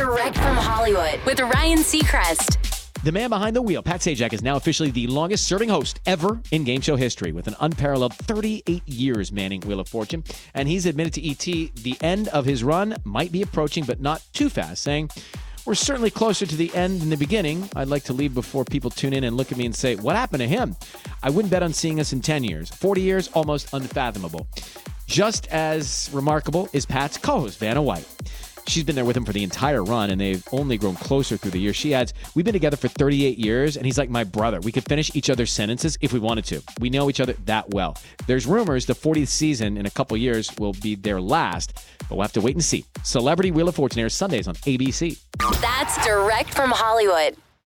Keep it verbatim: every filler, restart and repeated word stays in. Direct from Hollywood with Ryan Seacrest. The man behind the wheel, Pat Sajak, is now officially the longest-serving host ever in game show history with an unparalleled thirty-eight years manning Wheel of Fortune. And he's admitted to E T the end of his run might be approaching, but not too fast, saying, "We're certainly closer to the end than the beginning. I'd like to leave before people tune in and look at me and say, what happened to him? I wouldn't bet on seeing us in ten years. forty years, almost unfathomable." Just as remarkable is Pat's co-host, Vanna White. She's been there with him for the entire run, and they've only grown closer through the years. She adds, "We've been together for thirty-eight years, and he's like my brother. We could finish each other's sentences if we wanted to. We know each other that well. There's rumors the fortieth season in a couple years will be their last, but we'll have to wait and see." Celebrity Wheel of Fortune airs Sundays on A B C. That's direct from Hollywood.